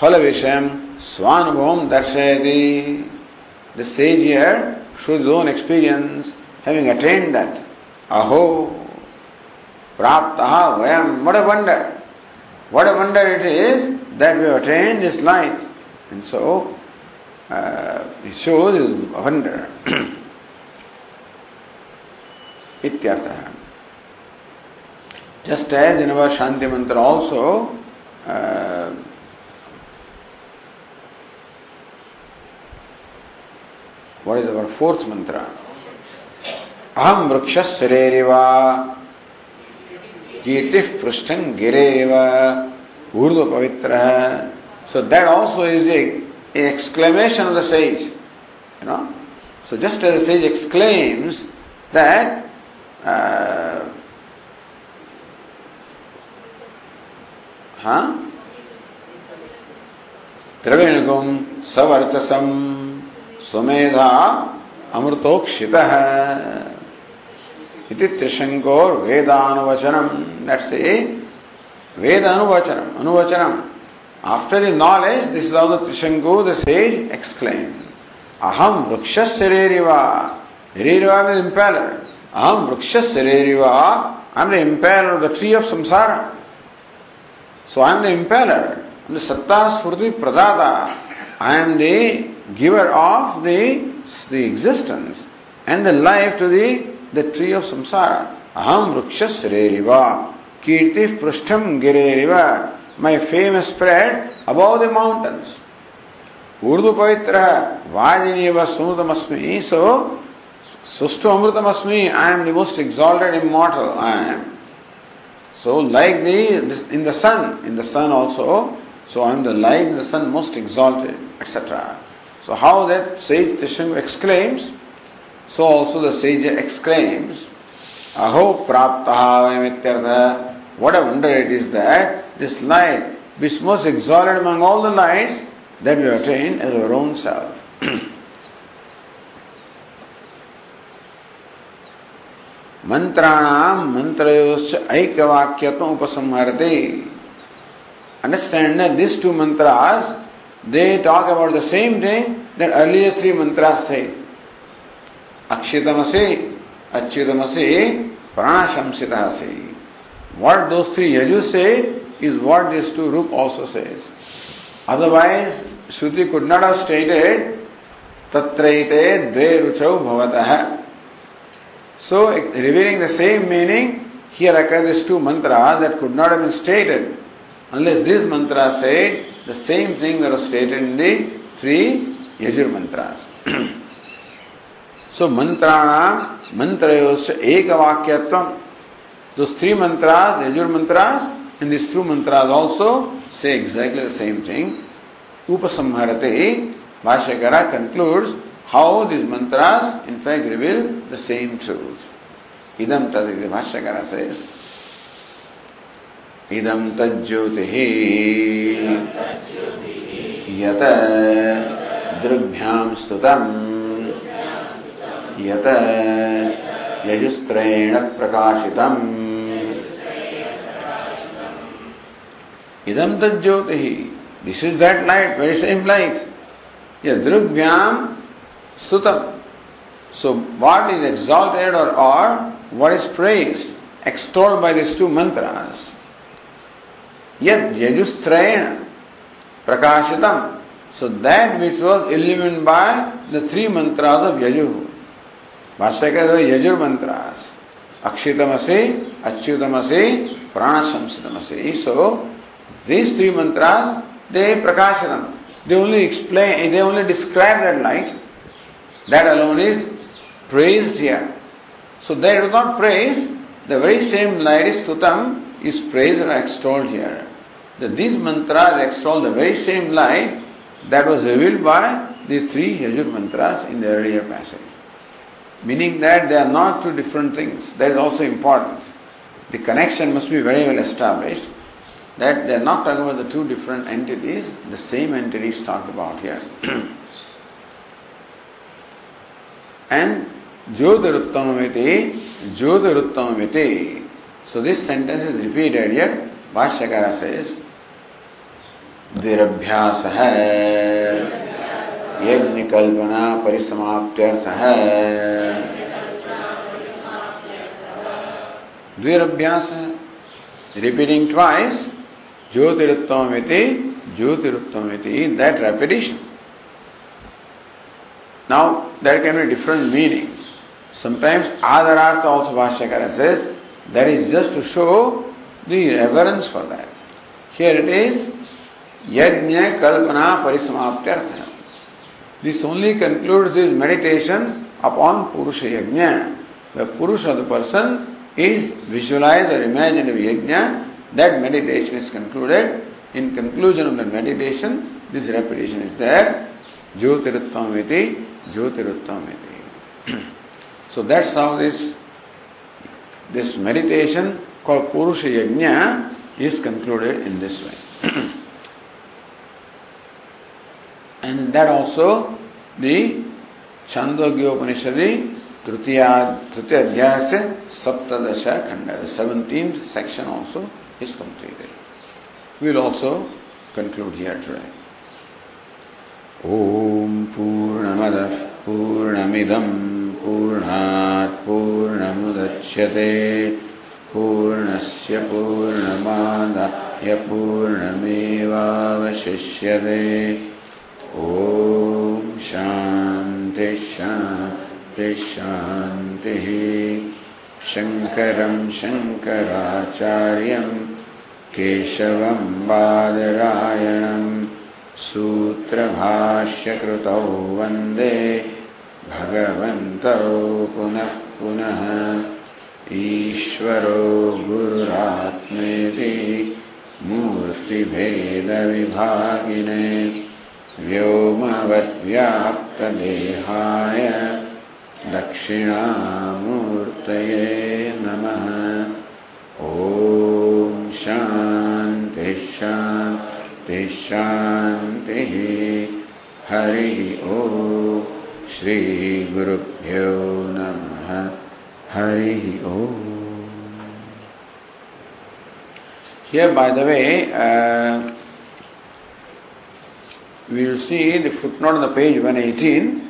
Phalavisham Swanubhavam Darshayati. The sage here shows his own experience, having attained that. Aho Praptaha Vayam. What a wonder! What a wonder it is that we have attained this light. And so, he shows his wonder. Ityartha. Just as in our Shanti Mantra also, what is our fourth mantra? Aham vrikshas sarereva kirtih prishtham gireva urva pavitraha. So that also is an exclamation of the sage. You know? So just as the sage exclaims that Dravenugum savartasam Sumedha Amrutokshitaha Iti Triśaṅku Veda Anuvachanam. That's the Veda Anuvachanam. Anuvachanam. After the knowledge, this is how the Triśaṅku, the sage, exclaims. Aham Vrikshas Sareriva. Reriva is impeller. Aham Vrikshas Sareriva. I am the impeller of the tree of samsara. So I am the impeller. I am the Satta Sfurti Pradata. I am the giver of the existence and the life to the tree of samsara. Aham vrikshas sareriva kirti prishtham gireriva. My fame is spread above the mountains. Urdu pavitra vajiniva smutam asmi. So, sustu amrutam asmi. I am the most exalted immortal. I am. So, like in the sun also. So, I am the light in the sun, most exalted, etc. So how that sage Triśaṅku exclaims, so also the sage exclaims, Aho praptaha vayamityartha. What a wonder it is that this light, which is most exalted among all the lights, that we attain as our own self. Mantranam mantrayoscha aikavakyatam upasamharati. Understand that these two mantras, they talk about the same thing that earlier three mantras say. Akshitamasi, Achyutamasi, Pranashamsitasi. What those three Yajus say is what these two Rup also says. Otherwise, Shruti could not have stated Tatraite Dve Ruchau Bhavataha. So, revealing the same meaning, here occur these two mantras that could not have been stated unless this mantra said the same thing that was stated in the three Yajur mantras. So, mantranam mantrayoscha ekavakyatvam. Those three mantras, Yajur mantras, and these two mantras also say exactly the same thing. Upasamharate, Bhashyakara concludes how these mantras in fact reveal the same truth. Idam taditi, Bhashyakara says. Idam tajyotihi yata drubhyam stutam yata yajustrena prakashitam. Idam tajyotihi. This is that light, very same light. Drubhyam stutam. So what is exalted or what is praised, extolled by these two mantras. Yad Yajustrayana Prakashitam So that which was illumined by the three mantras of Yajur. Bhashyakara, Yajur mantras. Akshitamasi, Achyutamasi, Pranasamsitamasi. So these three mantras, they prakashanam. They only explain, they only describe that light. That alone is praised here. So that is not praised. The very same light is Stutam, is praised and extolled here. That these mantras extol the very same light that was revealed by the three Yajur mantras in the earlier passage. Meaning that they are not two different things. That is also important. The connection must be very well established. That they are not talking about the two different entities, the same entity is talked about here. And Jyotiruttamamiti. So this sentence is repeated here. Bhashyakara says, Dirabhyasah Yajnikalpana Parisamaptyasah. Dirabhyasah, repeating twice, Jyotiruttamamiti, that repetition. Now, there can be different meanings. Sometimes Adarartha also Bhashyakara says, that is just to show the reverence for that. Here it is, Yajna Kalpana Parisamaptyartha. This only concludes this meditation upon Purusha Yajna. The Purusha, the person, is visualized or imagined of Yajna. That meditation is concluded. In conclusion of the meditation, this repetition is there. Jyotiruttamamiti. So that's how this meditation called Purusha Yajna is concluded in this way. And that also the Chāndogya Upaniṣad Tritiya Adhyaya se Saptadasha Khanda, the 17th section also is completed. We will also conclude here today. Om Purnamadaಃ Purnamidam Purnat Purnamudachyate Purnasya Purnamadaḥ Purnameva Vasishyate. Om Shanti Shanti Shanti. Shankaram Shankaracharyam Keshavam Badarayanam Sutra Bhashya Krutau Vande Bhagavantau Punah Punah Ishwaro Gururatmeti Murti Bheda Vibhagine Vyomavat Vyapta Dehaya Dakshinamurtaye Namaha. Om Shanti Shanti Shanti. Hari Om. Shri Gurubhyo Namaha. Hari Om. Here, by the way, we will see the footnote on the page 118.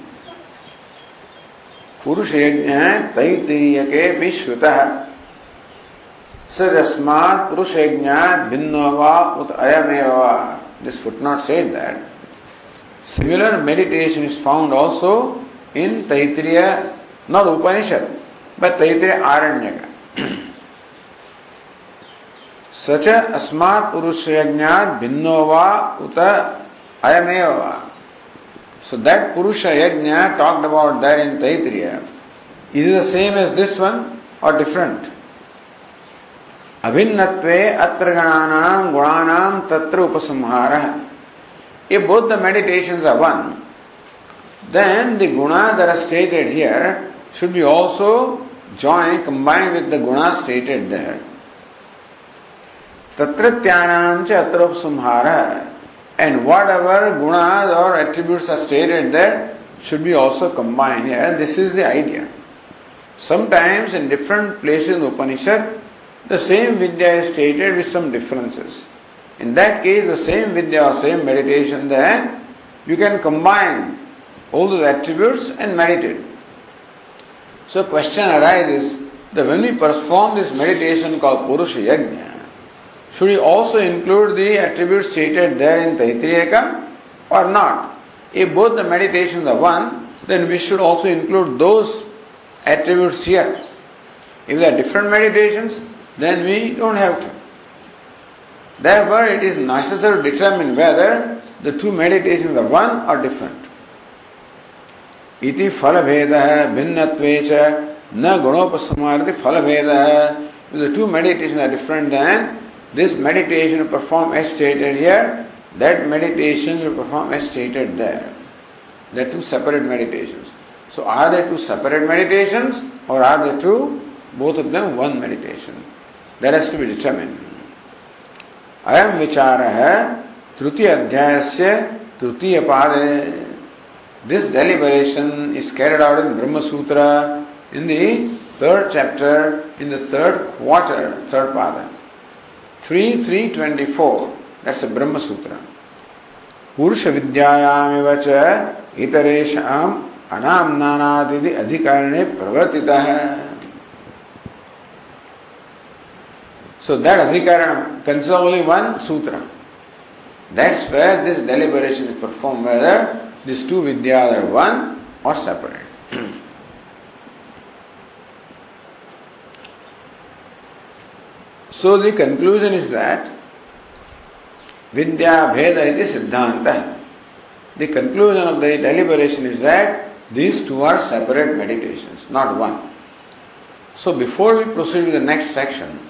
Purusha Yajna Taittirīya ke Vishwatah. Sajasmat Purusha Yajna Bhinnava Ut Ayameva. This footnote said that. Similar meditation is found also in Taittirīya, not Upanishad, but Taittirīya Āraṇyaka. Sacha Asmat Purusha Yajna Bhinnava Uta Ayameva. So that Purusha Yajna talked about there in Taittiriya, is it the same as this one or different? Abhinnatve atragananam guranam tatra upasamhara. If both the meditations are one, then the guna that are stated here should be also joined, combined with the guna stated there. Tatratyanam cha atra upasamhara. And whatever gunas or attributes are stated there should be also combined here. This is the idea. Sometimes in different places in Upanishad, the same Vidya is stated with some differences. In that case, the same Vidya or same meditation there, you can combine all those attributes and meditate. So question arises that when we perform this meditation called Purusha Yajna, should we also include the attributes stated there in Taittiriya or not. If both the meditations are one, then we should also include those attributes here. If there are different meditations, then we don't have to. Therefore, it is necessary to determine whether the two meditations are one or different. Iti phalabhedaha bhinnatvecha na gunopasamarati phalabhedaha. If the two meditations are different, then this meditation will perform as stated here, that meditation will perform as stated there. They are two separate meditations. So are they two separate meditations, or are they two, both of them, one meditation? That has to be determined. Ayam vicharaha tritiya adhyayasya tritiya pade. This deliberation is carried out in Brahma-sūtra in the third chapter, in the third quarter, third pada. 3.3.24, that's the Brahma-sūtra. Purusha vidyāyāmivaca itaresham anamnānātidi adhikarane pravartitaha. So that adhikarana consists only one sutra. That's where this deliberation is performed, whether these two vidyas are one or separate. So the conclusion is that vidya bheda iti siddhanta. The conclusion of the deliberation is that these two are separate meditations, not one. So before we proceed to the next section,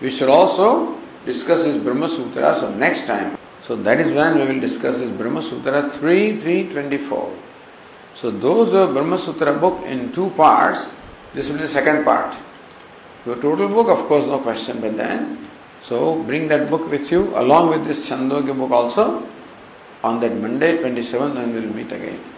we should also discuss this Brahma-sūtra some next time. So that is when we will discuss this Brahma-sūtra 3.3.24. So those who have Brahma-sūtra book in two parts, this will be the second part. Your total book, of course, no question by then. So bring that book with you along with this Chandogya book also on that Monday 27th, and we will meet again.